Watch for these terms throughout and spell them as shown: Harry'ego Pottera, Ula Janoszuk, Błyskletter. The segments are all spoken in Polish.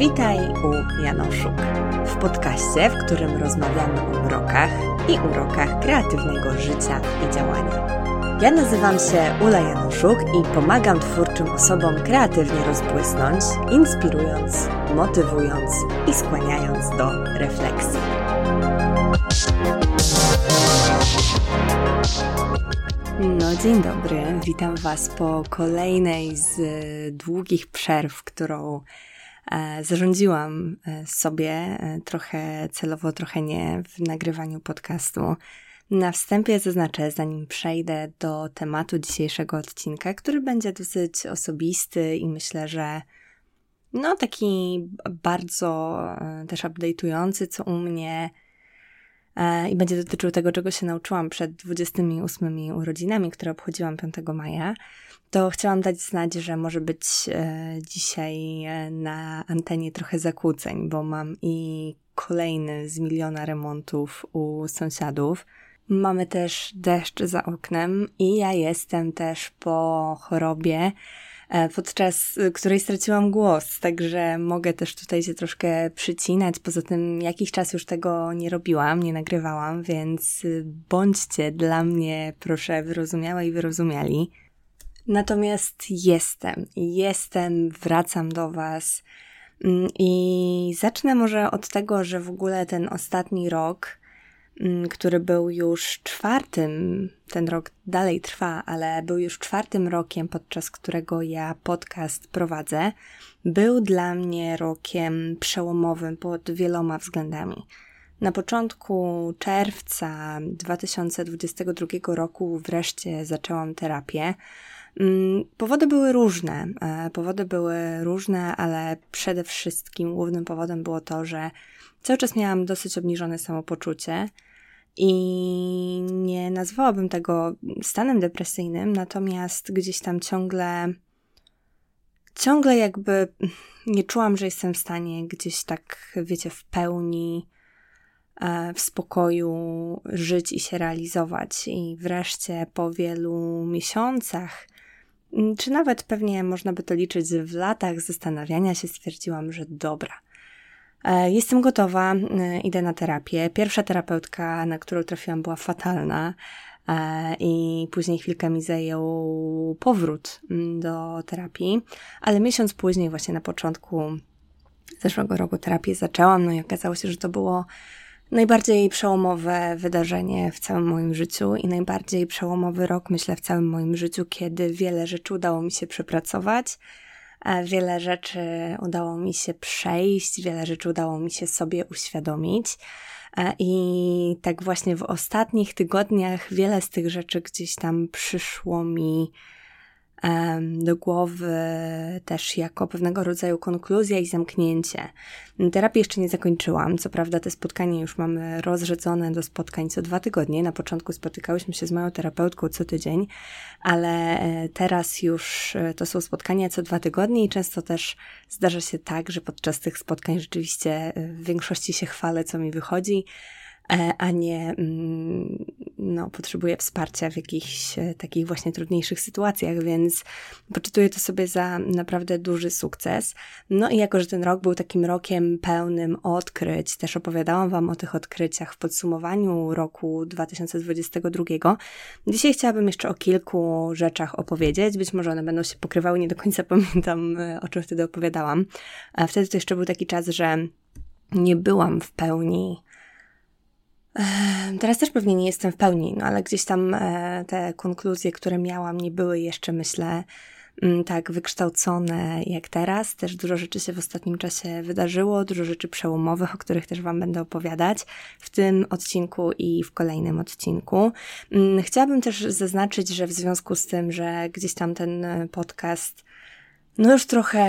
Witaj u Janoszuk, w podcaście, w którym rozmawiamy o mrokach i urokach kreatywnego życia i działania. Ja nazywam się Ula Janoszuk i pomagam twórczym osobom kreatywnie rozbłysnąć, inspirując, motywując i skłaniając do refleksji. No, dzień dobry, witam Was po kolejnej z długich przerw, którą zarządziłam sobie trochę celowo, trochę nie w nagrywaniu podcastu. Na wstępie zaznaczę, zanim przejdę do tematu dzisiejszego odcinka, który będzie dosyć osobisty i myślę, że taki bardzo też update'ujący, co u mnie, i będzie dotyczył tego, czego się nauczyłam przed 28 urodzinami, które obchodziłam 5 maja, to chciałam dać znać, że może być dzisiaj na antenie trochę zakłóceń, bo mam i kolejny z miliona remontów u sąsiadów. Mamy też deszcz za oknem i ja jestem też po chorobie, podczas której straciłam głos, także mogę też tutaj się troszkę przycinać. Poza tym jakiś czas już tego nie robiłam, nie nagrywałam, więc bądźcie dla mnie, proszę, wyrozumiałe i wyrozumiali. Natomiast jestem, wracam do Was i zacznę może od tego, że w ogóle ten ostatni rok, który był już czwartym, ten rok dalej trwa, ale był już czwartym rokiem, podczas którego ja podcast prowadzę, był dla mnie rokiem przełomowym pod wieloma względami. Na początku czerwca 2022 roku wreszcie zaczęłam terapię. Powody były różne, ale przede wszystkim głównym powodem było to, że cały czas miałam dosyć obniżone samopoczucie i nie nazwałabym tego stanem depresyjnym, natomiast gdzieś tam ciągle jakby nie czułam, że jestem w stanie gdzieś tak, wiecie, w pełni, w spokoju żyć i się realizować. I wreszcie po wielu miesiącach, czy nawet pewnie można by to liczyć w latach zastanawiania się, stwierdziłam, że dobra, jestem gotowa, idę na terapię. Pierwsza terapeutka, na którą trafiłam, była fatalna i później chwilkę mi zajął powrót do terapii, ale miesiąc później, właśnie na początku zeszłego roku, terapię zaczęłam, no i okazało się, że to było najbardziej przełomowe wydarzenie w całym moim życiu i najbardziej przełomowy rok, myślę, w całym moim życiu, kiedy wiele rzeczy udało mi się przepracować, wiele rzeczy udało mi się przejść, wiele rzeczy udało mi się sobie uświadomić i tak właśnie w ostatnich tygodniach wiele z tych rzeczy gdzieś tam przyszło mi do głowy też jako pewnego rodzaju konkluzja i zamknięcie. Terapię jeszcze nie zakończyłam, co prawda te spotkanie już mamy rozrzedzone do spotkań co 2 tygodnie. Na początku spotykałyśmy się z moją terapeutką co tydzień, ale teraz już to są spotkania co 2 tygodnie i często też zdarza się tak, że podczas tych spotkań rzeczywiście w większości się chwalę, co mi wychodzi, a nie potrzebuję wsparcia w jakichś takich właśnie trudniejszych sytuacjach, więc poczytuję to sobie za naprawdę duży sukces. No i jako, że ten rok był takim rokiem pełnym odkryć, też opowiadałam Wam o tych odkryciach w podsumowaniu roku 2022, dzisiaj chciałabym jeszcze o kilku rzeczach opowiedzieć, być może one będą się pokrywały, nie do końca pamiętam, o czym wtedy opowiadałam. A wtedy to jeszcze był taki czas, że nie byłam w pełni. Teraz też pewnie nie jestem w pełni, ale gdzieś tam te konkluzje, które miałam, nie były jeszcze, myślę, tak wykształcone jak teraz. Też dużo rzeczy się w ostatnim czasie wydarzyło, dużo rzeczy przełomowych, o których też Wam będę opowiadać w tym odcinku i w kolejnym odcinku. Chciałabym też zaznaczyć, że w związku z tym, że gdzieś tam ten podcast już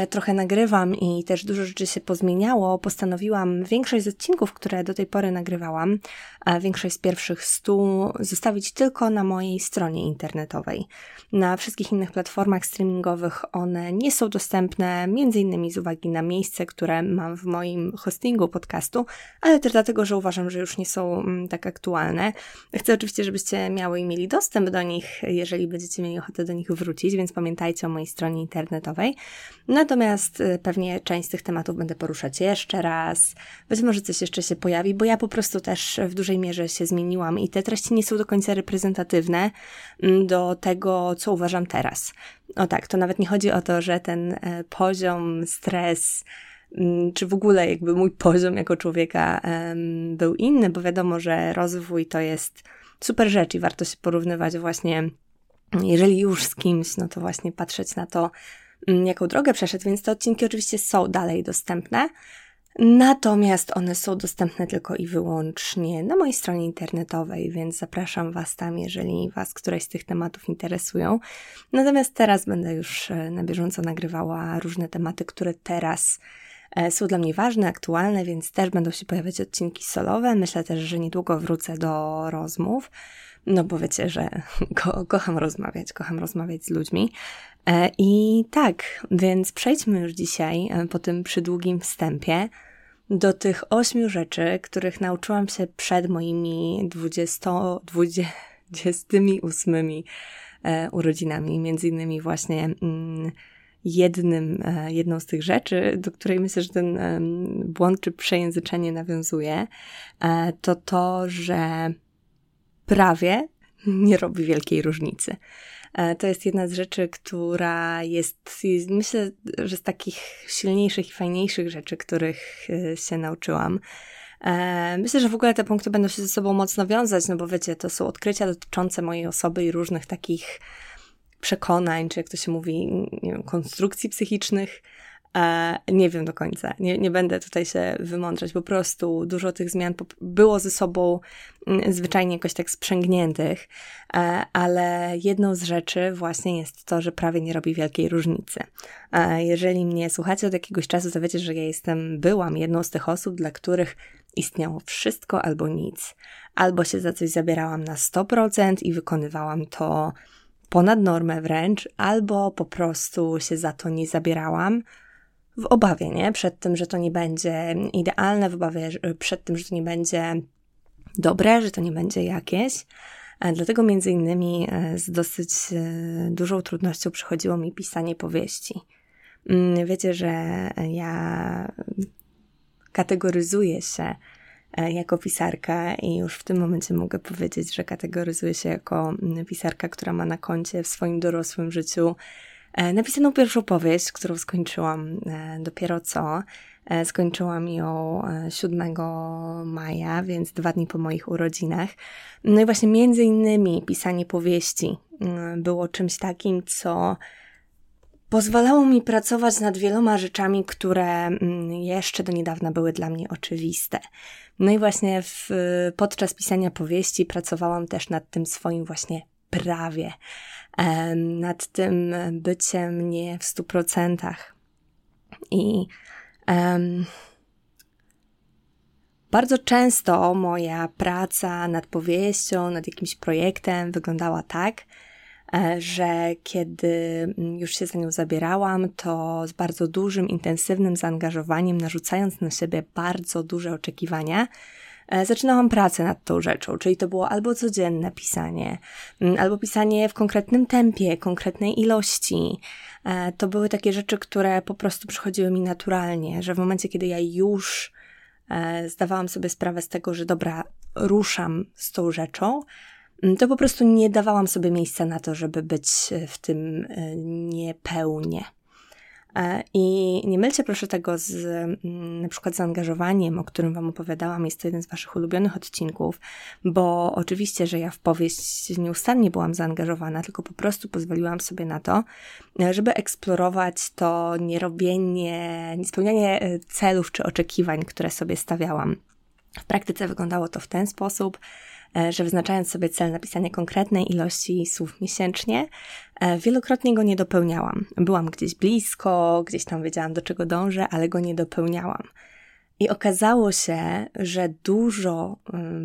trochę nagrywam i też dużo rzeczy się pozmieniało, postanowiłam większość z odcinków, które do tej pory nagrywałam, a większość z pierwszych 100, zostawić tylko na mojej stronie internetowej. Na wszystkich innych platformach streamingowych one nie są dostępne, m.in. z uwagi na miejsce, które mam w moim hostingu podcastu, ale też dlatego, że uważam, że już nie są tak aktualne. Chcę oczywiście, żebyście miały i mieli dostęp do nich, jeżeli będziecie mieli ochotę do nich wrócić, więc pamiętajcie o mojej stronie internetowej. Natomiast pewnie część z tych tematów będę poruszać jeszcze raz. Być może coś jeszcze się pojawi, bo ja po prostu też w dużej mierze się zmieniłam i te treści nie są do końca reprezentatywne do tego, co uważam teraz. O tak, to nawet nie chodzi o to, że ten poziom, stres, czy w ogóle jakby mój poziom jako człowieka był inny, bo wiadomo, że rozwój to jest super rzecz i warto się porównywać właśnie, jeżeli już z kimś, no to właśnie patrzeć na to, jaką drogę przeszedł, więc te odcinki oczywiście są dalej dostępne, natomiast one są dostępne tylko i wyłącznie na mojej stronie internetowej, więc zapraszam Was tam, jeżeli Was któreś z tych tematów interesują. Natomiast teraz będę już na bieżąco nagrywała różne tematy, które teraz są dla mnie ważne, aktualne, więc też będą się pojawiać odcinki solowe. Myślę też, że niedługo wrócę do rozmów, no bo wiecie, że kocham rozmawiać z ludźmi. I tak, więc przejdźmy już dzisiaj, po tym przydługim wstępie, do tych 8 rzeczy, których nauczyłam się przed moimi 28 urodzinami. Między innymi właśnie jedną z tych rzeczy, do której myślę, że ten błąd czy przejęzyczenie nawiązuje, to to, że prawie nie robi wielkiej różnicy. To jest jedna z rzeczy, która jest, myślę, że z takich silniejszych i fajniejszych rzeczy, których się nauczyłam. Myślę, że w ogóle te punkty będą się ze sobą mocno wiązać, no bo wiecie, to są odkrycia dotyczące mojej osoby i różnych takich przekonań, czy jak to się mówi, nie wiem, konstrukcji psychicznych. Nie wiem do końca, nie będę tutaj się wymądrzać, po prostu dużo tych zmian było ze sobą zwyczajnie jakoś tak sprzęgniętych, ale jedną z rzeczy właśnie jest to, że prawie nie robi wielkiej różnicy. Jeżeli mnie słuchacie od jakiegoś czasu, to wiecie, że ja byłam jedną z tych osób, dla których istniało wszystko albo nic. Albo się za coś zabierałam na 100% i wykonywałam to ponad normę wręcz, albo po prostu się za to nie zabierałam, w obawie, nie? Przed tym, że to nie będzie idealne, w obawie przed tym, że to nie będzie dobre, że to nie będzie jakieś. Dlatego między innymi z dosyć dużą trudnością przychodziło mi pisanie powieści. Wiecie, że ja kategoryzuję się jako pisarka i już w tym momencie mogę powiedzieć, że kategoryzuję się jako pisarka, która ma na koncie w swoim dorosłym życiu napisaną pierwszą powieść, którą skończyłam dopiero co. Skończyłam ją 7 maja, więc 2 dni po moich urodzinach. No i właśnie między innymi pisanie powieści było czymś takim, co pozwalało mi pracować nad wieloma rzeczami, które jeszcze do niedawna były dla mnie oczywiste. No i właśnie podczas pisania powieści pracowałam też nad tym swoim właśnie prawie, nad tym byciem nie w 100%. I bardzo często moja praca nad powieścią, nad jakimś projektem wyglądała tak, że kiedy już się za nią zabierałam, to z bardzo dużym, intensywnym zaangażowaniem, narzucając na siebie bardzo duże oczekiwania, zaczynałam pracę nad tą rzeczą, czyli to było albo codzienne pisanie, albo pisanie w konkretnym tempie, konkretnej ilości. To były takie rzeczy, które po prostu przychodziły mi naturalnie, że w momencie, kiedy ja już zdawałam sobie sprawę z tego, że dobra, ruszam z tą rzeczą, to po prostu nie dawałam sobie miejsca na to, żeby być w tym niepełnie. I nie mylcie proszę tego z na przykład zaangażowaniem, o którym Wam opowiadałam, jest to jeden z Waszych ulubionych odcinków, bo oczywiście, że ja w powieść nieustannie byłam zaangażowana, tylko po prostu pozwoliłam sobie na to, żeby eksplorować to niespełnianie celów czy oczekiwań, które sobie stawiałam. W praktyce wyglądało to w ten sposób, że wyznaczając sobie cel napisania konkretnej ilości słów miesięcznie, wielokrotnie go nie dopełniałam. Byłam gdzieś blisko, gdzieś tam wiedziałam, do czego dążę, ale go nie dopełniałam. I okazało się, że dużo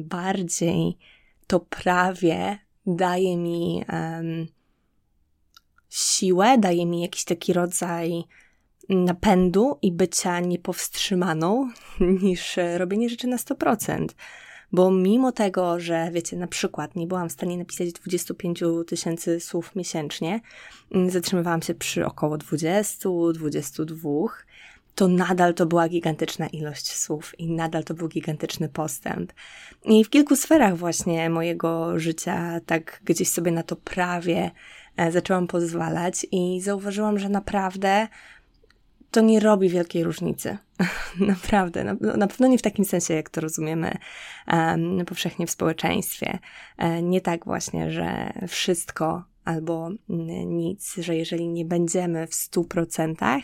bardziej to prawie daje mi siłę, daje mi jakiś taki rodzaj napędu i bycia niepowstrzymaną niż robienie rzeczy na 100%. bo mimo tego, że wiecie, na przykład nie byłam w stanie napisać 25 000 słów miesięcznie, zatrzymywałam się przy około 20-22, to nadal to była gigantyczna ilość słów i nadal to był gigantyczny postęp. I w kilku sferach właśnie mojego życia tak gdzieś sobie na to prawie zaczęłam pozwalać i zauważyłam, że naprawdę to nie robi wielkiej różnicy. Naprawdę, na pewno nie w takim sensie, jak to rozumiemy powszechnie w społeczeństwie. Nie tak właśnie, że wszystko albo nic, że jeżeli nie będziemy w 100%,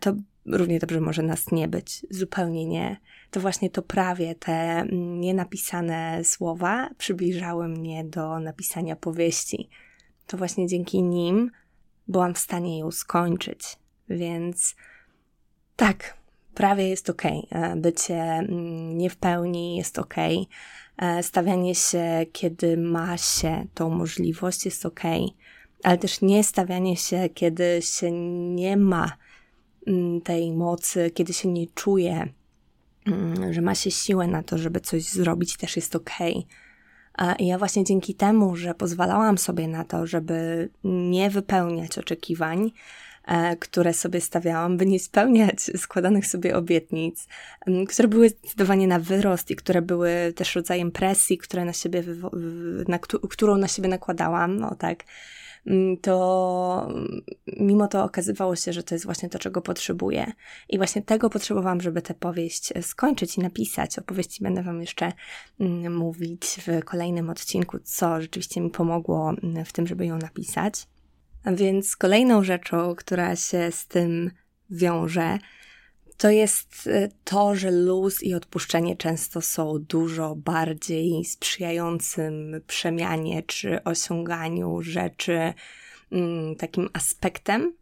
to równie dobrze może nas nie być. Zupełnie nie. To właśnie to prawie, te nienapisane słowa przybliżały mnie do napisania powieści. To właśnie dzięki nim byłam w stanie ją skończyć. Więc tak, prawie jest okej. Bycie nie w pełni jest okej. Stawianie się, kiedy ma się tą możliwość, jest okej. Ale też nie stawianie się, kiedy się nie ma tej mocy, kiedy się nie czuje, że ma się siłę na to, żeby coś zrobić, też jest okej. I ja właśnie dzięki temu, że pozwalałam sobie na to, żeby nie wypełniać oczekiwań, które sobie stawiałam, by nie spełniać składanych sobie obietnic, które były zdecydowanie na wyrost i które były też rodzajem presji, które na siebie którą na siebie nakładałam, no tak, to mimo to okazywało się, że to jest właśnie to, czego potrzebuję. I właśnie tego potrzebowałam, żeby tę powieść skończyć i napisać. O powieści będę Wam jeszcze mówić w kolejnym odcinku, co rzeczywiście mi pomogło w tym, żeby ją napisać. Więc kolejną rzeczą, która się z tym wiąże, to jest to, że luz i odpuszczenie często są dużo bardziej sprzyjającym przemianie czy osiąganiu rzeczy takim aspektem,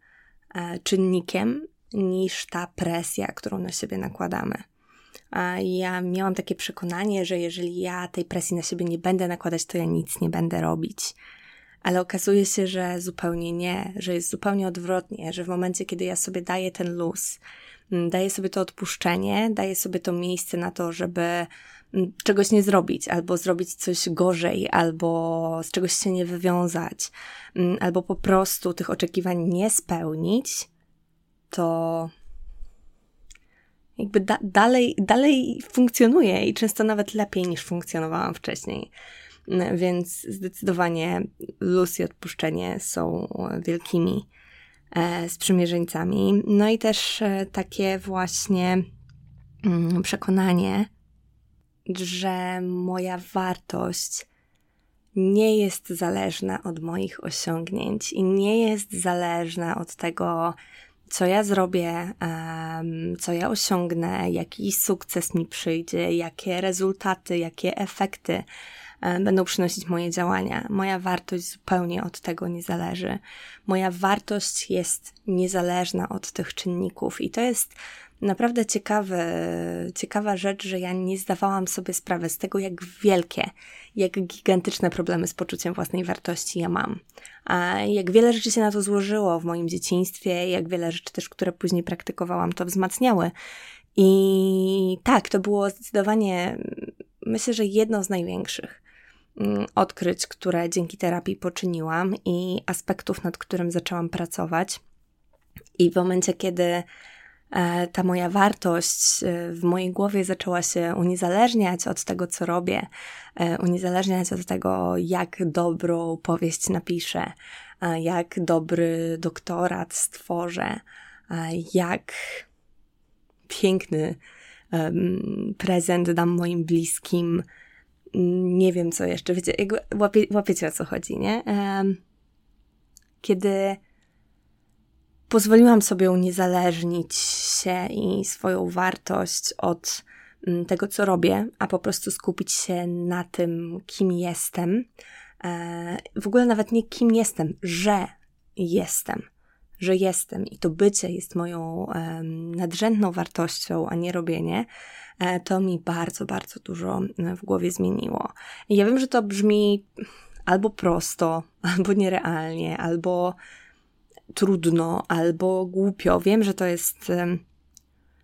czynnikiem, niż ta presja, którą na siebie nakładamy. Ja miałam takie przekonanie, że jeżeli ja tej presji na siebie nie będę nakładać, to ja nic nie będę robić. Ale okazuje się, że zupełnie nie, że jest zupełnie odwrotnie, że w momencie, kiedy ja sobie daję ten luz, daję sobie to odpuszczenie, daję sobie to miejsce na to, żeby czegoś nie zrobić, albo zrobić coś gorzej, albo z czegoś się nie wywiązać, albo po prostu tych oczekiwań nie spełnić, to jakby dalej funkcjonuje i często nawet lepiej niż funkcjonowałam wcześniej. Więc zdecydowanie luz i odpuszczenie są wielkimi sprzymierzeńcami. No i też takie właśnie przekonanie, że moja wartość nie jest zależna od moich osiągnięć i nie jest zależna od tego, co ja zrobię, co ja osiągnę, jaki sukces mi przyjdzie, jakie rezultaty, jakie efekty będą przynosić moje działania. Moja wartość zupełnie od tego nie zależy. Moja wartość jest niezależna od tych czynników i to jest naprawdę ciekawa rzecz, że ja nie zdawałam sobie sprawy z tego, jak wielkie, jak gigantyczne problemy z poczuciem własnej wartości ja mam. A jak wiele rzeczy się na to złożyło w moim dzieciństwie, jak wiele rzeczy też, które później praktykowałam, to wzmacniały. I tak, to było zdecydowanie, myślę, że jedno z największych odkryć, które dzięki terapii poczyniłam i aspektów, nad którym zaczęłam pracować. I w momencie, kiedy ta moja wartość w mojej głowie zaczęła się uniezależniać od tego, co robię, uniezależniać od tego, jak dobrą powieść napiszę, jak dobry doktorat stworzę, jak piękny prezent dam moim bliskim, nie wiem co jeszcze, wiecie, łapiecie o co chodzi, nie? Kiedy pozwoliłam sobie uniezależnić się i swoją wartość od tego, co robię, a po prostu skupić się na tym, kim jestem. W ogóle nawet nie kim jestem, że jestem. Że jestem i to bycie jest moją nadrzędną wartością, a nie robienie, to mi bardzo, bardzo dużo w głowie zmieniło. I ja wiem, że to brzmi albo prosto, albo nierealnie, albo trudno, albo głupio. Wiem, że to jest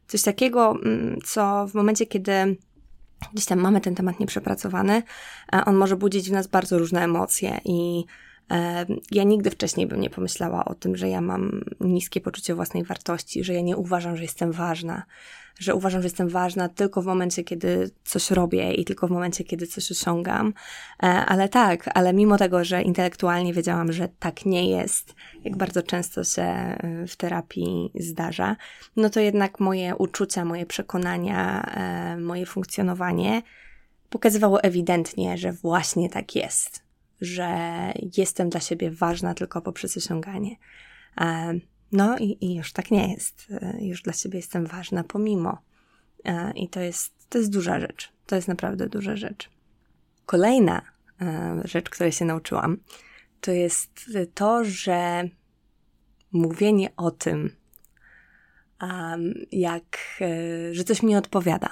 coś takiego, co w momencie, kiedy gdzieś tam mamy ten temat nieprzepracowany, on może budzić w nas bardzo różne emocje i ja nigdy wcześniej bym nie pomyślała o tym, że ja mam niskie poczucie własnej wartości, że ja nie uważam, że jestem ważna, że uważam, że jestem ważna tylko w momencie, kiedy coś robię i tylko w momencie, kiedy coś osiągam. Ale mimo tego, że intelektualnie wiedziałam, że tak nie jest, jak bardzo często się w terapii zdarza, no to jednak moje uczucia, moje przekonania, moje funkcjonowanie pokazywało ewidentnie, że właśnie tak jest, że jestem dla siebie ważna tylko poprzez osiąganie. No i już tak nie jest. Już dla siebie jestem ważna pomimo. I to jest duża rzecz. To jest naprawdę duża rzecz. Kolejna rzecz, której się nauczyłam, to jest to, że mówienie o tym, że coś mi odpowiada.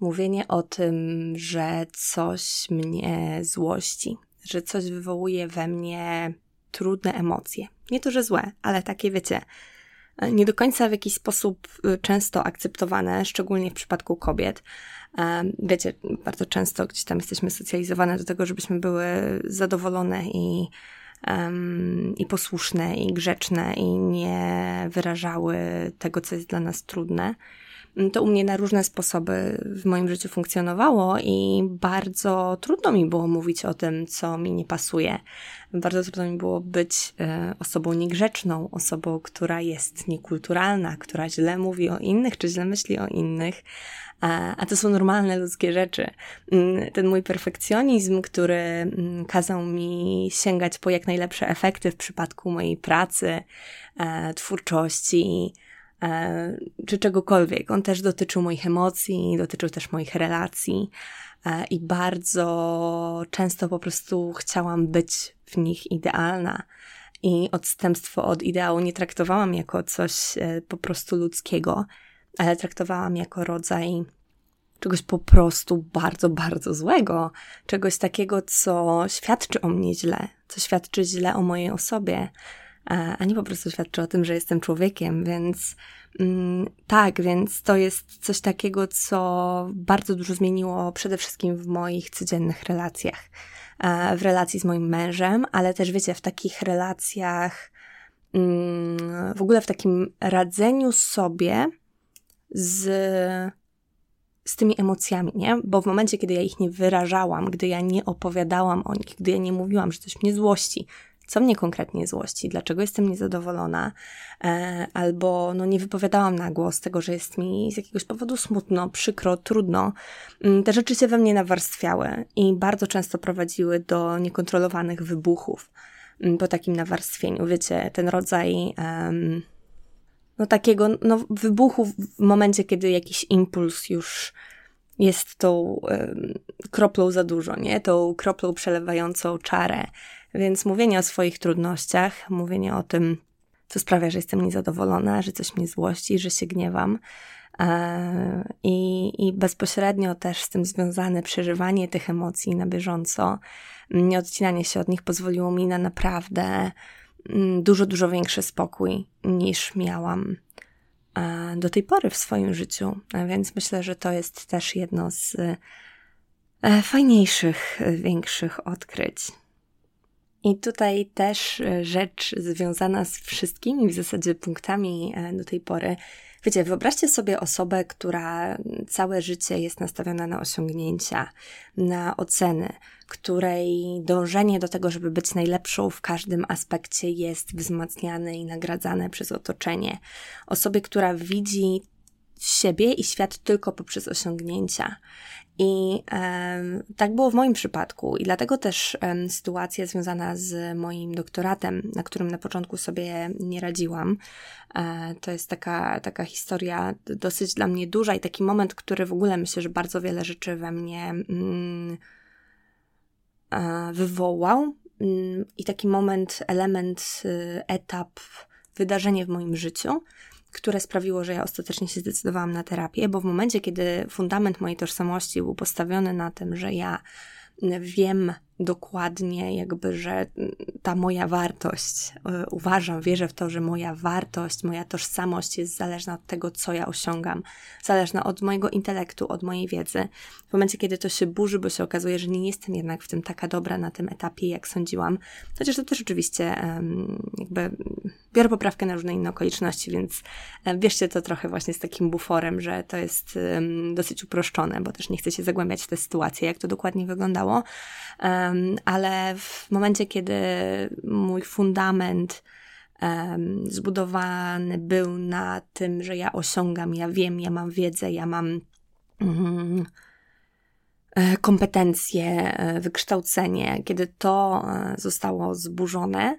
Mówienie o tym, że coś mnie złości, że coś wywołuje we mnie trudne emocje. Nie to, że złe, ale takie, wiecie, nie do końca w jakiś sposób często akceptowane, szczególnie w przypadku kobiet. Wiecie, bardzo często gdzieś tam jesteśmy socjalizowane do tego, żebyśmy były zadowolone i posłuszne, i grzeczne, i nie wyrażały tego, co jest dla nas trudne. To u mnie na różne sposoby w moim życiu funkcjonowało i bardzo trudno mi było mówić o tym, co mi nie pasuje. Bardzo trudno mi było być osobą niegrzeczną, osobą, która jest niekulturalna, która źle mówi o innych, czy źle myśli o innych, a to są normalne ludzkie rzeczy. Ten mój perfekcjonizm, który kazał mi sięgać po jak najlepsze efekty w przypadku mojej pracy, twórczości, czy czegokolwiek. On też dotyczył moich emocji, dotyczył też moich relacji i bardzo często po prostu chciałam być w nich idealna i odstępstwo od ideału nie traktowałam jako coś po prostu ludzkiego, ale traktowałam jako rodzaj czegoś po prostu bardzo, bardzo złego, czegoś takiego, co świadczy o mnie źle, co świadczy źle o mojej osobie, a nie po prostu świadczy o tym, że jestem człowiekiem, więc to jest coś takiego, co bardzo dużo zmieniło przede wszystkim w moich codziennych relacjach. W relacji z moim mężem, ale też wiecie, w takich relacjach, w ogóle w takim radzeniu sobie z tymi emocjami, nie? Bo w momencie, kiedy ja ich nie wyrażałam, gdy ja nie opowiadałam o nich, gdy ja nie mówiłam, że coś mnie złości, co mnie konkretnie złości, dlaczego jestem niezadowolona, albo nie wypowiadałam na głos tego, że jest mi z jakiegoś powodu smutno, przykro, trudno. Te rzeczy się we mnie nawarstwiały i bardzo często prowadziły do niekontrolowanych wybuchów po takim nawarstwieniu. Wiecie, ten rodzaj wybuchu w momencie, kiedy jakiś impuls już jest tą kroplą za dużo, nie? Tą kroplą przelewającą czarę. Więc mówienie o swoich trudnościach, mówienie o tym, co sprawia, że jestem niezadowolona, że coś mnie złości, że się gniewam i bezpośrednio też z tym związane przeżywanie tych emocji na bieżąco, nieodcinanie się od nich pozwoliło mi na naprawdę dużo, dużo większy spokój niż miałam do tej pory w swoim życiu. A więc myślę, że to jest też jedno z fajniejszych, większych odkryć. I tutaj też rzecz związana z wszystkimi w zasadzie punktami do tej pory. Wiecie, wyobraźcie sobie osobę, która całe życie jest nastawiona na osiągnięcia, na oceny, której dążenie do tego, żeby być najlepszą w każdym aspekcie jest wzmacniane i nagradzane przez otoczenie. Osobie, która widzi siebie i świat tylko poprzez osiągnięcia. I tak było w moim przypadku i dlatego też sytuacja związana z moim doktoratem, na którym na początku sobie nie radziłam, to jest taka historia dosyć dla mnie duża i taki moment, który w ogóle myślę, że bardzo wiele rzeczy we mnie wywołał i taki moment, element, etap, wydarzenie w moim życiu, które sprawiło, że ja ostatecznie się zdecydowałam na terapię, bo w momencie, kiedy fundament mojej tożsamości był postawiony na tym, że ja wiem, dokładnie jakby, że ta moja wartość, uważam, wierzę w to, że moja wartość, moja tożsamość jest zależna od tego, co ja osiągam, zależna od mojego intelektu, od mojej wiedzy. W momencie, kiedy to się burzy, bo się okazuje, że nie jestem jednak w tym taka dobra na tym etapie, jak sądziłam, chociaż to też oczywiście jakby biorę poprawkę na różne inne okoliczności, więc bierzcie to trochę właśnie z takim buforem, że to jest dosyć uproszczone, bo też nie chcę się zagłębiać w tę sytuację, jak to dokładnie wyglądało, ale w momencie, kiedy mój fundament zbudowany był na tym, że ja osiągam, ja wiem, ja mam wiedzę, ja mam kompetencje, wykształcenie, kiedy to zostało zburzone,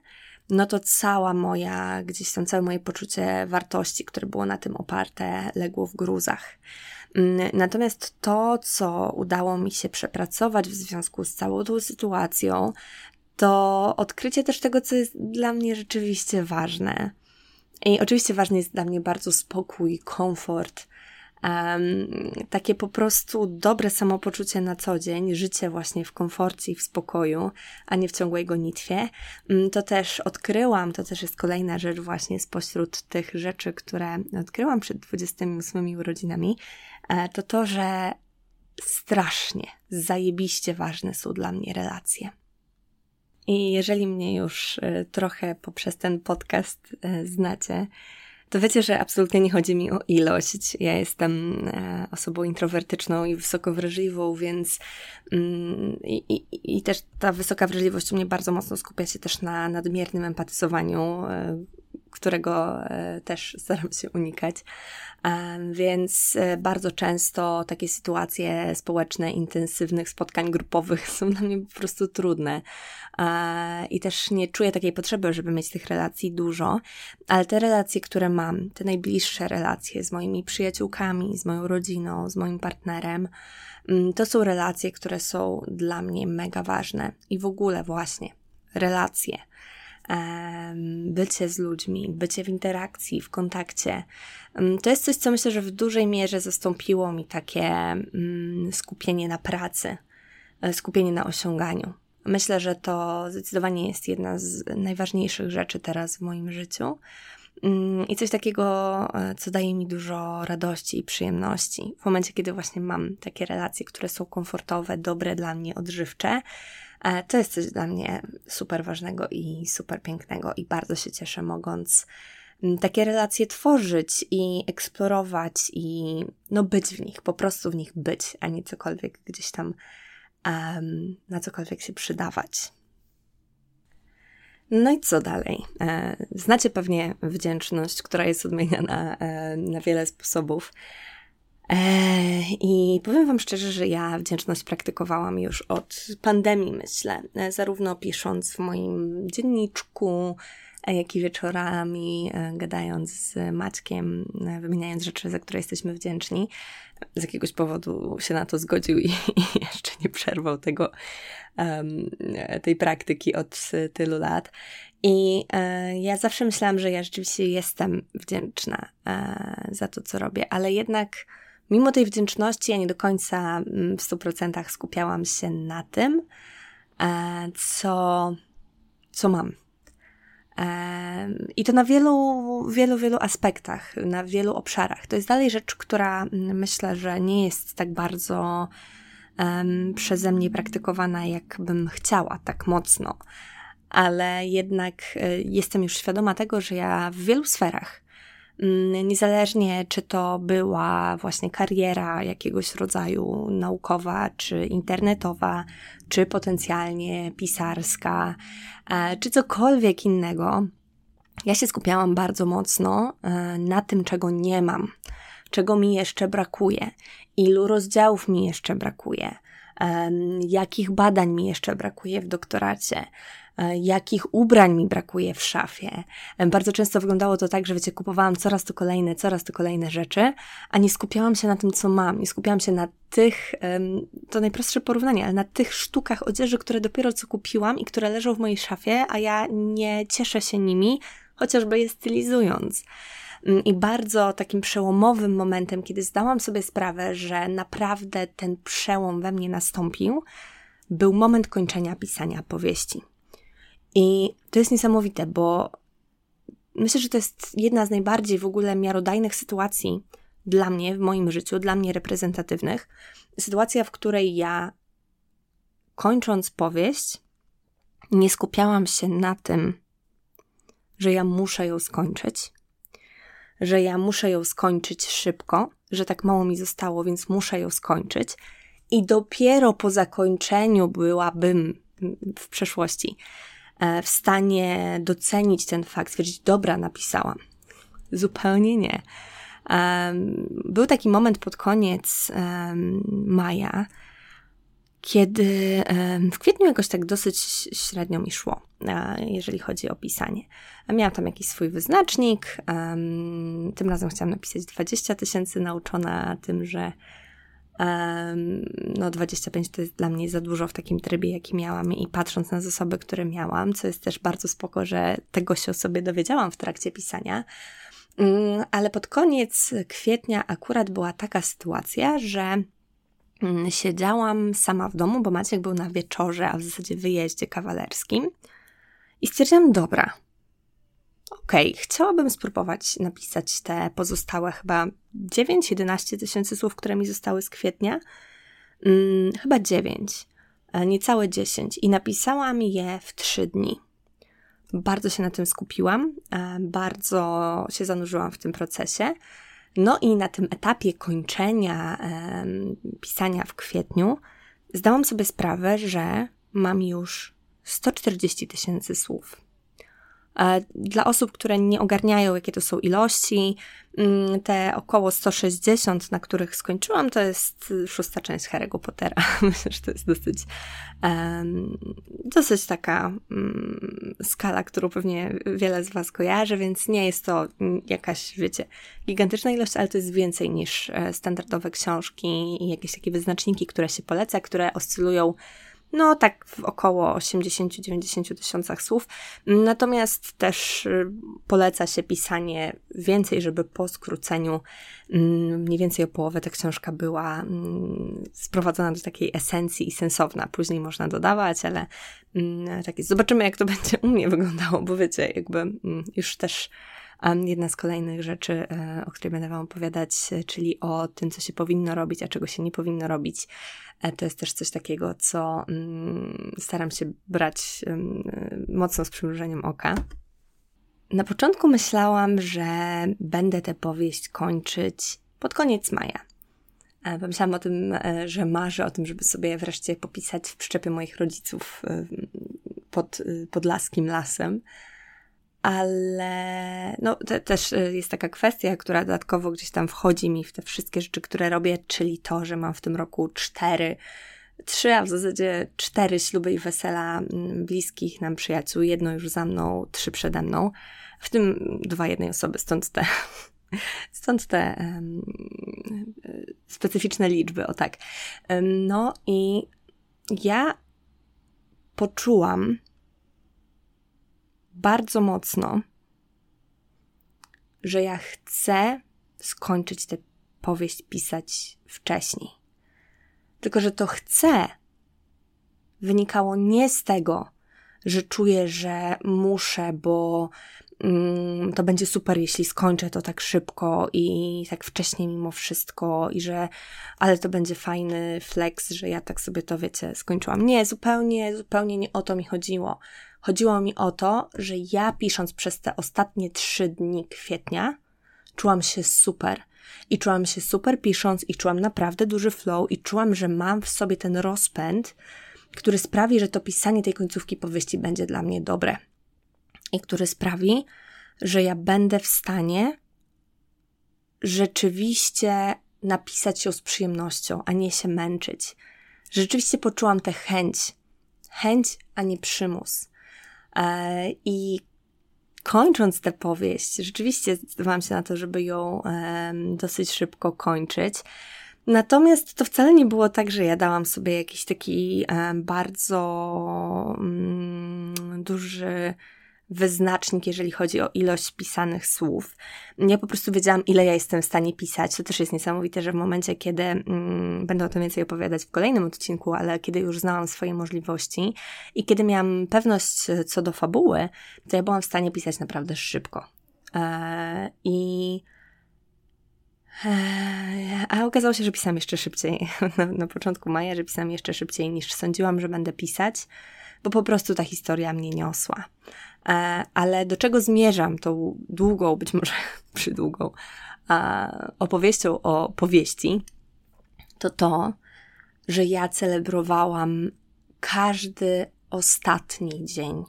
no to cała moja, gdzieś tam całe moje poczucie wartości, które było na tym oparte, legło w gruzach. Natomiast to, co udało mi się przepracować w związku z całą tą sytuacją, to odkrycie też tego, co jest dla mnie rzeczywiście ważne. I oczywiście ważny jest dla mnie bardzo spokój, komfort, takie po prostu dobre samopoczucie na co dzień, życie właśnie w komforcie i w spokoju, a nie w ciągłej gonitwie. To też odkryłam, to też jest kolejna rzecz właśnie spośród tych rzeczy, które odkryłam przed 28 urodzinami, to, że strasznie, zajebiście ważne są dla mnie relacje. I jeżeli mnie już trochę poprzez ten podcast znacie, to wiecie, że absolutnie nie chodzi mi o ilość. Ja jestem osobą introwertyczną i wysoko wrażliwą, więc i też ta wysoka wrażliwość u mnie bardzo mocno skupia się też na nadmiernym empatyzowaniu, którego też staram się unikać. Więc bardzo często takie sytuacje społeczne, intensywnych spotkań grupowych są dla mnie po prostu trudne. I też nie czuję takiej potrzeby, żeby mieć tych relacji dużo, ale te relacje, które mam, te najbliższe relacje z moimi przyjaciółkami, z moją rodziną, z moim partnerem, to są relacje, które są dla mnie mega ważne. I w ogóle właśnie relacje. Bycie z ludźmi, bycie w interakcji, w kontakcie. To jest coś, co myślę, że w dużej mierze zastąpiło mi takie skupienie na pracy, skupienie na osiąganiu. Myślę, że to zdecydowanie jest jedna z najważniejszych rzeczy teraz w moim życiu i coś takiego, co daje mi dużo radości i przyjemności. W momencie, kiedy właśnie mam takie relacje, które są komfortowe, dobre dla mnie, odżywcze, to jest coś dla mnie super ważnego i super pięknego i bardzo się cieszę, mogąc takie relacje tworzyć i eksplorować i no być w nich, po prostu w nich być, a nie cokolwiek gdzieś tam na cokolwiek się przydawać. No i co dalej? Znacie pewnie wdzięczność, która jest odmieniana na wiele sposobów. I powiem Wam szczerze, że ja wdzięczność praktykowałam już od pandemii, myślę, zarówno pisząc w moim dzienniczku, jak i wieczorami, gadając z Maćkiem, wymieniając rzeczy, za które jesteśmy wdzięczni. Z jakiegoś powodu się na to zgodził i jeszcze nie przerwał tego, tej praktyki od tylu lat. I ja zawsze myślałam, że ja rzeczywiście jestem wdzięczna za to, co robię, ale jednak mimo tej wdzięczności ja nie do końca w 100% skupiałam się na tym, co mam. I to na wielu aspektach, na wielu obszarach. To jest dalej rzecz, która myślę, że nie jest tak bardzo przeze mnie praktykowana, jak bym chciała, tak mocno. Ale jednak jestem już świadoma tego, że ja w wielu sferach, niezależnie czy to była właśnie kariera jakiegoś rodzaju naukowa, czy internetowa, czy potencjalnie pisarska, czy cokolwiek innego, ja się skupiałam bardzo mocno na tym, czego nie mam, czego mi jeszcze brakuje, ilu rozdziałów mi jeszcze brakuje, jakich badań mi jeszcze brakuje w doktoracie, jakich ubrań mi brakuje w szafie. Bardzo często wyglądało to tak, że wiecie, kupowałam coraz to kolejne rzeczy, a nie skupiałam się na tym, co mam. Nie skupiałam się na tych, to najprostsze porównanie, ale na tych sztukach odzieży, które dopiero co kupiłam i które leżą w mojej szafie, a ja nie cieszę się nimi, chociażby je stylizując. I bardzo takim przełomowym momentem, kiedy zdałam sobie sprawę, że naprawdę ten przełom we mnie nastąpił, był moment kończenia pisania powieści. I to jest niesamowite, bo myślę, że to jest jedna z najbardziej w ogóle miarodajnych sytuacji dla mnie, w moim życiu, dla mnie reprezentatywnych. Sytuacja, w której ja kończąc powieść nie skupiałam się na tym, że ja muszę ją skończyć, szybko, że tak mało mi zostało, więc muszę ją skończyć i dopiero po zakończeniu byłabym w przeszłości w stanie docenić ten fakt, stwierdzić, dobra, napisałam. Zupełnie nie. Był taki moment pod koniec maja, kiedy w kwietniu jakoś tak dosyć średnio mi szło, jeżeli chodzi o pisanie. Miałam tam jakiś swój wyznacznik, tym razem chciałam napisać 20 000, nauczona tym, że 25 to jest dla mnie za dużo w takim trybie, jaki miałam i patrząc na zasoby, które miałam, co jest też bardzo spoko, że tego się o sobie dowiedziałam w trakcie pisania. Ale pod koniec kwietnia akurat była taka sytuacja, że siedziałam sama w domu, bo Maciek był na wieczorze, a w zasadzie wyjeździe kawalerskim i stwierdziłam, dobra, okej, chciałabym spróbować napisać te pozostałe chyba 9-11 000 słów, które mi zostały z kwietnia, chyba 9, niecałe 10 i napisałam je w 3 dni. Bardzo się na tym skupiłam, bardzo się zanurzyłam w tym procesie. No i na tym etapie kończenia pisania w kwietniu zdałam sobie sprawę, że mam już 140 000 słów. Dla osób, które nie ogarniają, jakie to są ilości, te około 160, na których skończyłam, to jest 6. część Harry'ego Pottera. Myślę, że to jest dosyć taka skala, którą pewnie wiele z Was kojarzy, więc nie jest to jakaś, wiecie, gigantyczna ilość, ale to jest więcej niż standardowe książki i jakieś takie wyznaczniki, które się poleca, które oscylują tak w około 80-90 000 słów. Natomiast też poleca się pisanie więcej, żeby po skróceniu mniej więcej o połowę ta książka była sprowadzona do takiej esencji i sensowna. Później można dodawać, ale tak jest. Zobaczymy, jak to będzie u mnie wyglądało, bo wiecie, jakby już też jedna z kolejnych rzeczy, o której będę Wam opowiadać, czyli o tym, co się powinno robić, a czego się nie powinno robić. To jest też coś takiego, co staram się brać mocno z przymrużeniem oka. Na początku myślałam, że będę tę powieść kończyć pod koniec maja. Pomyślałam o tym, że marzę o tym, żeby sobie wreszcie popisać w przyczepie moich rodziców pod podlaskim lasem. Ale też jest taka kwestia, która dodatkowo gdzieś tam wchodzi mi w te wszystkie rzeczy, które robię, czyli to, że mam w tym roku 3, a w zasadzie 4 śluby i wesela bliskich nam przyjaciół, jedno już za mną, 3 przede mną, w tym 2 jednej osoby, stąd te specyficzne liczby, No i ja poczułam bardzo mocno, że ja chcę skończyć tę powieść pisać wcześniej. Tylko, że to chcę wynikało nie z tego, że czuję, że muszę, bo to będzie super, jeśli skończę to tak szybko i tak wcześnie mimo wszystko i że, ale to będzie fajny flex, że ja tak sobie to, wiecie, skończyłam. Nie, zupełnie nie o to mi chodziło. Chodziło mi o to, że ja pisząc przez te ostatnie 3 dni kwietnia czułam się super. I czułam się super pisząc i czułam naprawdę duży flow i czułam, że mam w sobie ten rozpęd, który sprawi, że to pisanie tej końcówki powieści będzie dla mnie dobre. I który sprawi, że ja będę w stanie rzeczywiście napisać ją z przyjemnością, a nie się męczyć. Rzeczywiście poczułam tę chęć, a nie przymus. I kończąc tę powieść, rzeczywiście zdecydowałam się na to, żeby ją dosyć szybko kończyć. Natomiast to wcale nie było tak, że ja dałam sobie jakiś taki bardzo duży wyznacznik, jeżeli chodzi o ilość pisanych słów. Ja po prostu wiedziałam, ile ja jestem w stanie pisać. To też jest niesamowite, że w momencie, kiedy będę o tym więcej opowiadać w kolejnym odcinku, ale kiedy już znałam swoje możliwości i kiedy miałam pewność co do fabuły, to ja byłam w stanie pisać naprawdę szybko. A okazało się, że pisam jeszcze szybciej. Na początku maja, że pisam jeszcze szybciej niż sądziłam, że będę pisać, bo po prostu ta historia mnie niosła. Ale do czego zmierzam tą długą, być może przydługą opowieścią o powieści, to to, że ja celebrowałam każdy ostatni dzień.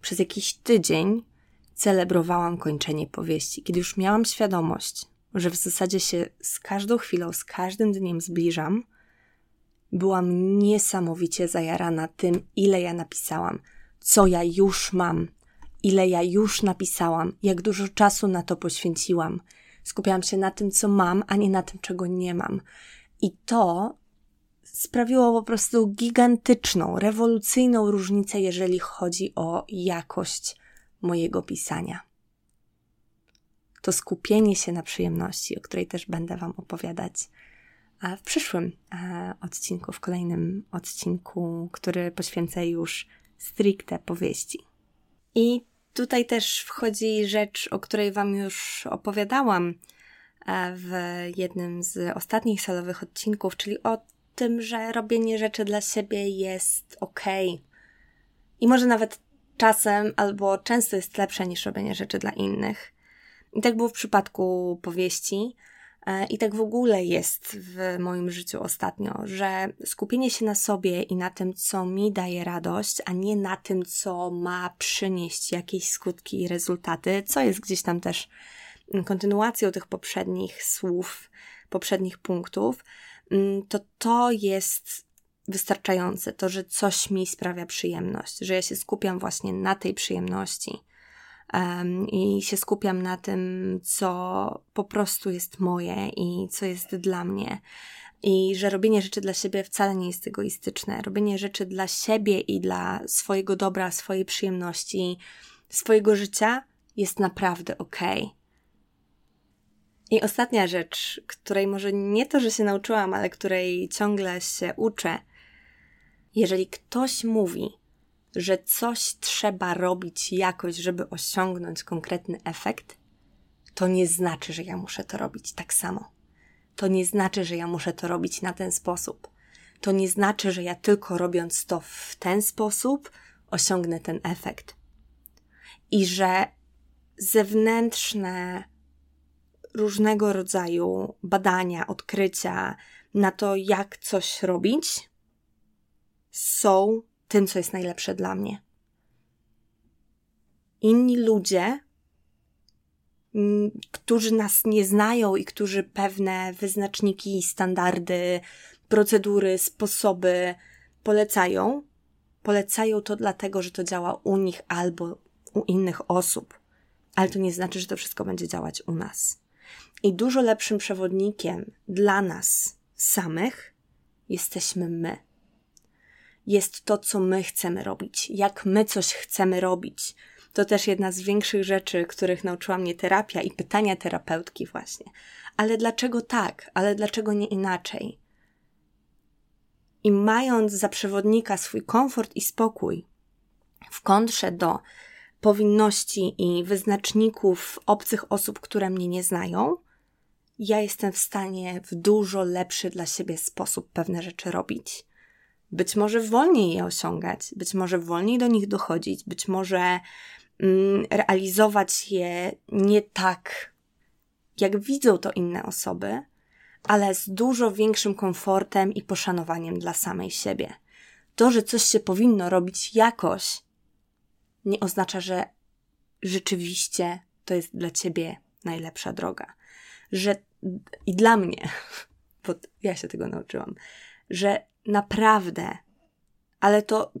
Przez jakiś tydzień celebrowałam kończenie powieści. Kiedy już miałam świadomość, że w zasadzie się z każdą chwilą, z każdym dniem zbliżam, byłam niesamowicie zajarana tym, ile ja napisałam, co ja już mam, ile ja już napisałam, jak dużo czasu na to poświęciłam. Skupiałam się na tym, co mam, a nie na tym, czego nie mam. I to sprawiło po prostu gigantyczną, rewolucyjną różnicę, jeżeli chodzi o jakość mojego pisania. To skupienie się na przyjemności, o której też będę Wam opowiadać w przyszłym odcinku, w kolejnym odcinku, który poświęcę już stricte powieści. I tutaj też wchodzi rzecz, o której Wam już opowiadałam w jednym z ostatnich solowych odcinków, czyli o tym, że robienie rzeczy dla siebie jest okej. I może nawet czasem albo często jest lepsze niż robienie rzeczy dla innych. I tak było w przypadku powieści i tak w ogóle jest w moim życiu ostatnio, że skupienie się na sobie i na tym, co mi daje radość, a nie na tym, co ma przynieść jakieś skutki i rezultaty, co jest gdzieś tam też kontynuacją tych poprzednich słów, poprzednich punktów, to jest wystarczające, to, że coś mi sprawia przyjemność, że ja się skupiam właśnie na tej przyjemności. I się skupiam na tym, co po prostu jest moje i co jest dla mnie. I że robienie rzeczy dla siebie wcale nie jest egoistyczne. Robienie rzeczy dla siebie i dla swojego dobra, swojej przyjemności, swojego życia jest naprawdę okej. I ostatnia rzecz, której może nie to, że się nauczyłam, ale której ciągle się uczę. Jeżeli ktoś mówi, że coś trzeba robić jakoś, żeby osiągnąć konkretny efekt, to nie znaczy, że ja muszę to robić tak samo. To nie znaczy, że ja muszę to robić na ten sposób. To nie znaczy, że ja tylko robiąc to w ten sposób osiągnę ten efekt. I że zewnętrzne różnego rodzaju badania, odkrycia na to, jak coś robić, są tym, co jest najlepsze dla mnie. Inni ludzie, którzy nas nie znają i którzy pewne wyznaczniki, standardy, procedury, sposoby polecają to dlatego, że to działa u nich albo u innych osób. Ale to nie znaczy, że to wszystko będzie działać u nas. I dużo lepszym przewodnikiem dla nas samych jesteśmy my. Jest to, co my chcemy robić, jak my coś chcemy robić. To też jedna z większych rzeczy, których nauczyła mnie terapia i pytania terapeutki właśnie. Ale dlaczego tak? Ale dlaczego nie inaczej? I mając za przewodnika swój komfort i spokój w kontrze do powinności i wyznaczników obcych osób, które mnie nie znają, ja jestem w stanie w dużo lepszy dla siebie sposób pewne rzeczy robić. Być może wolniej je osiągać, być może wolniej do nich dochodzić, być może realizować je nie tak, jak widzą to inne osoby, ale z dużo większym komfortem i poszanowaniem dla samej siebie. To, że coś się powinno robić jakoś, nie oznacza, że rzeczywiście to jest dla ciebie najlepsza droga. I dla mnie, bo ja się tego nauczyłam, że naprawdę, ale to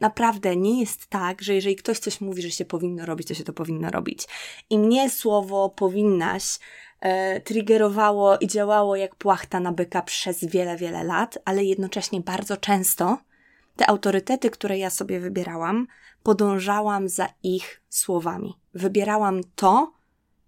naprawdę nie jest tak, że jeżeli ktoś coś mówi, że się powinno robić, to się to powinno robić. I mnie słowo powinnaś triggerowało i działało jak płachta na byka przez wiele, wiele lat, ale jednocześnie bardzo często te autorytety, które ja sobie wybierałam, podążałam za ich słowami. Wybierałam to,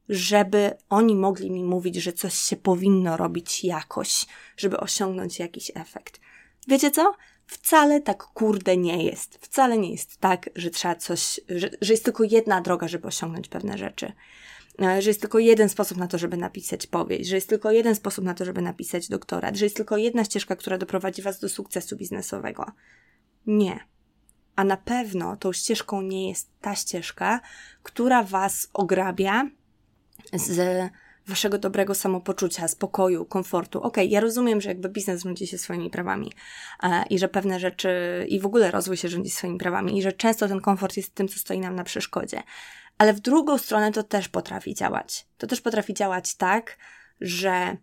żeby oni mogli mi mówić, że coś się powinno robić jakoś, żeby osiągnąć jakiś efekt. Wiecie co? Wcale tak kurde nie jest. Wcale nie jest tak, że trzeba coś, że jest tylko jedna droga, żeby osiągnąć pewne rzeczy. Że jest tylko jeden sposób na to, żeby napisać powieść, że jest tylko jeden sposób na to, żeby napisać doktorat, że jest tylko jedna ścieżka, która doprowadzi was do sukcesu biznesowego. Nie. A na pewno tą ścieżką nie jest ta ścieżka, która was ograbia z waszego dobrego samopoczucia, spokoju, komfortu. Okej, ja rozumiem, że jakby biznes rządzi się swoimi prawami i że pewne rzeczy i w ogóle rozwój się rządzi swoimi prawami i że często ten komfort jest tym, co stoi nam na przeszkodzie. Ale w drugą stronę to też potrafi działać. To też potrafi działać tak, że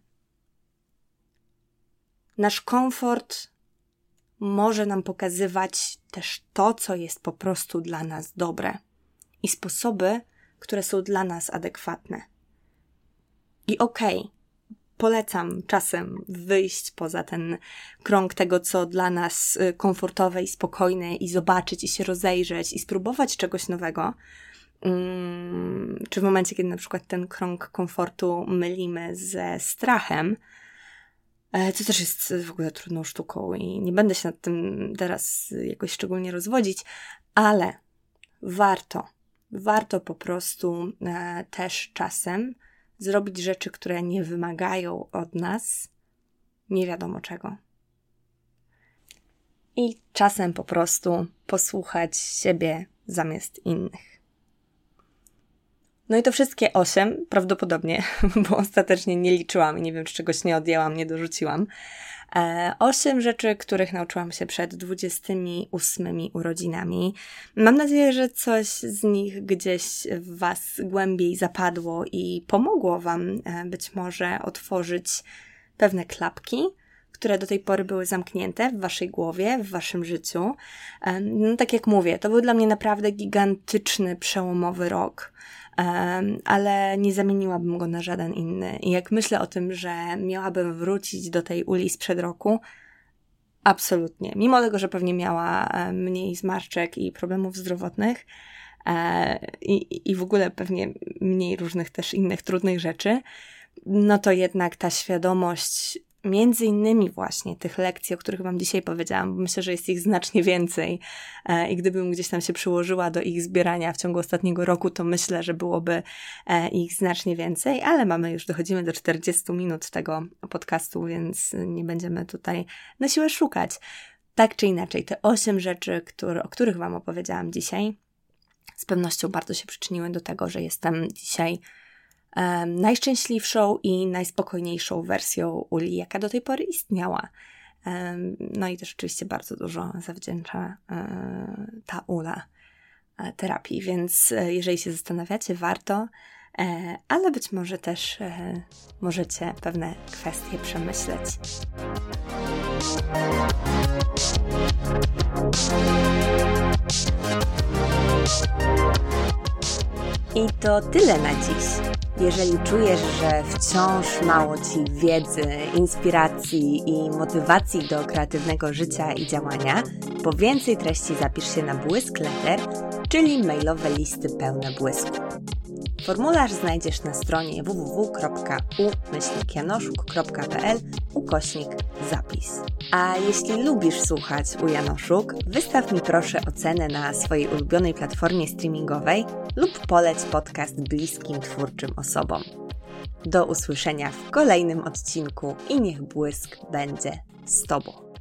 nasz komfort może nam pokazywać też to, co jest po prostu dla nas dobre i sposoby, które są dla nas adekwatne. I okej, polecam czasem wyjść poza ten krąg tego, co dla nas komfortowe i spokojne i zobaczyć i się rozejrzeć i spróbować czegoś nowego, czy w momencie, kiedy na przykład ten krąg komfortu mylimy ze strachem, co też jest w ogóle trudną sztuką i nie będę się nad tym teraz jakoś szczególnie rozwodzić, ale warto po prostu też czasem zrobić rzeczy, które nie wymagają od nas nie wiadomo czego. I czasem po prostu posłuchać siebie zamiast innych. No i to wszystkie 8, prawdopodobnie, bo ostatecznie nie liczyłam i nie wiem, czy czegoś nie odjęłam, nie dorzuciłam. 8 rzeczy, których nauczyłam się przed 28 urodzinami. Mam nadzieję, że coś z nich gdzieś w was głębiej zapadło i pomogło wam być może otworzyć pewne klapki, które do tej pory były zamknięte w waszej głowie, w waszym życiu. No, tak jak mówię, to był dla mnie naprawdę gigantyczny, przełomowy rok. Ale nie zamieniłabym go na żaden inny. I jak myślę o tym, że miałabym wrócić do tej uli sprzed roku, absolutnie. Mimo tego, że pewnie miała mniej zmarszczek i problemów zdrowotnych i w ogóle pewnie mniej różnych też innych trudnych rzeczy, no to jednak ta świadomość między innymi właśnie tych lekcji, o których wam dzisiaj powiedziałam, bo myślę, że jest ich znacznie więcej i gdybym gdzieś tam się przyłożyła do ich zbierania w ciągu ostatniego roku, to myślę, że byłoby ich znacznie więcej, ale dochodzimy do 40 minut tego podcastu, więc nie będziemy tutaj na siłę szukać. Tak czy inaczej, te 8 rzeczy, o których wam opowiedziałam dzisiaj, z pewnością bardzo się przyczyniły do tego, że jestem dzisiaj najszczęśliwszą i najspokojniejszą wersją uli, jaka do tej pory istniała. No i też oczywiście bardzo dużo zawdzięcza ta ula terapii, więc jeżeli się zastanawiacie, warto, ale być może też możecie pewne kwestie przemyśleć. I to tyle na dziś. Jeżeli czujesz, że wciąż mało ci wiedzy, inspiracji i motywacji do kreatywnego życia i działania, po więcej treści zapisz się na Błyskletter, czyli mailowe listy pełne błysku. Formularz znajdziesz na stronie www.u-janoszuk.pl/zapis. A jeśli lubisz słuchać U Janoszuk, wystaw mi proszę ocenę na swojej ulubionej platformie streamingowej lub poleć podcast bliskim twórczym osobom. Do usłyszenia w kolejnym odcinku i niech błysk będzie z tobą.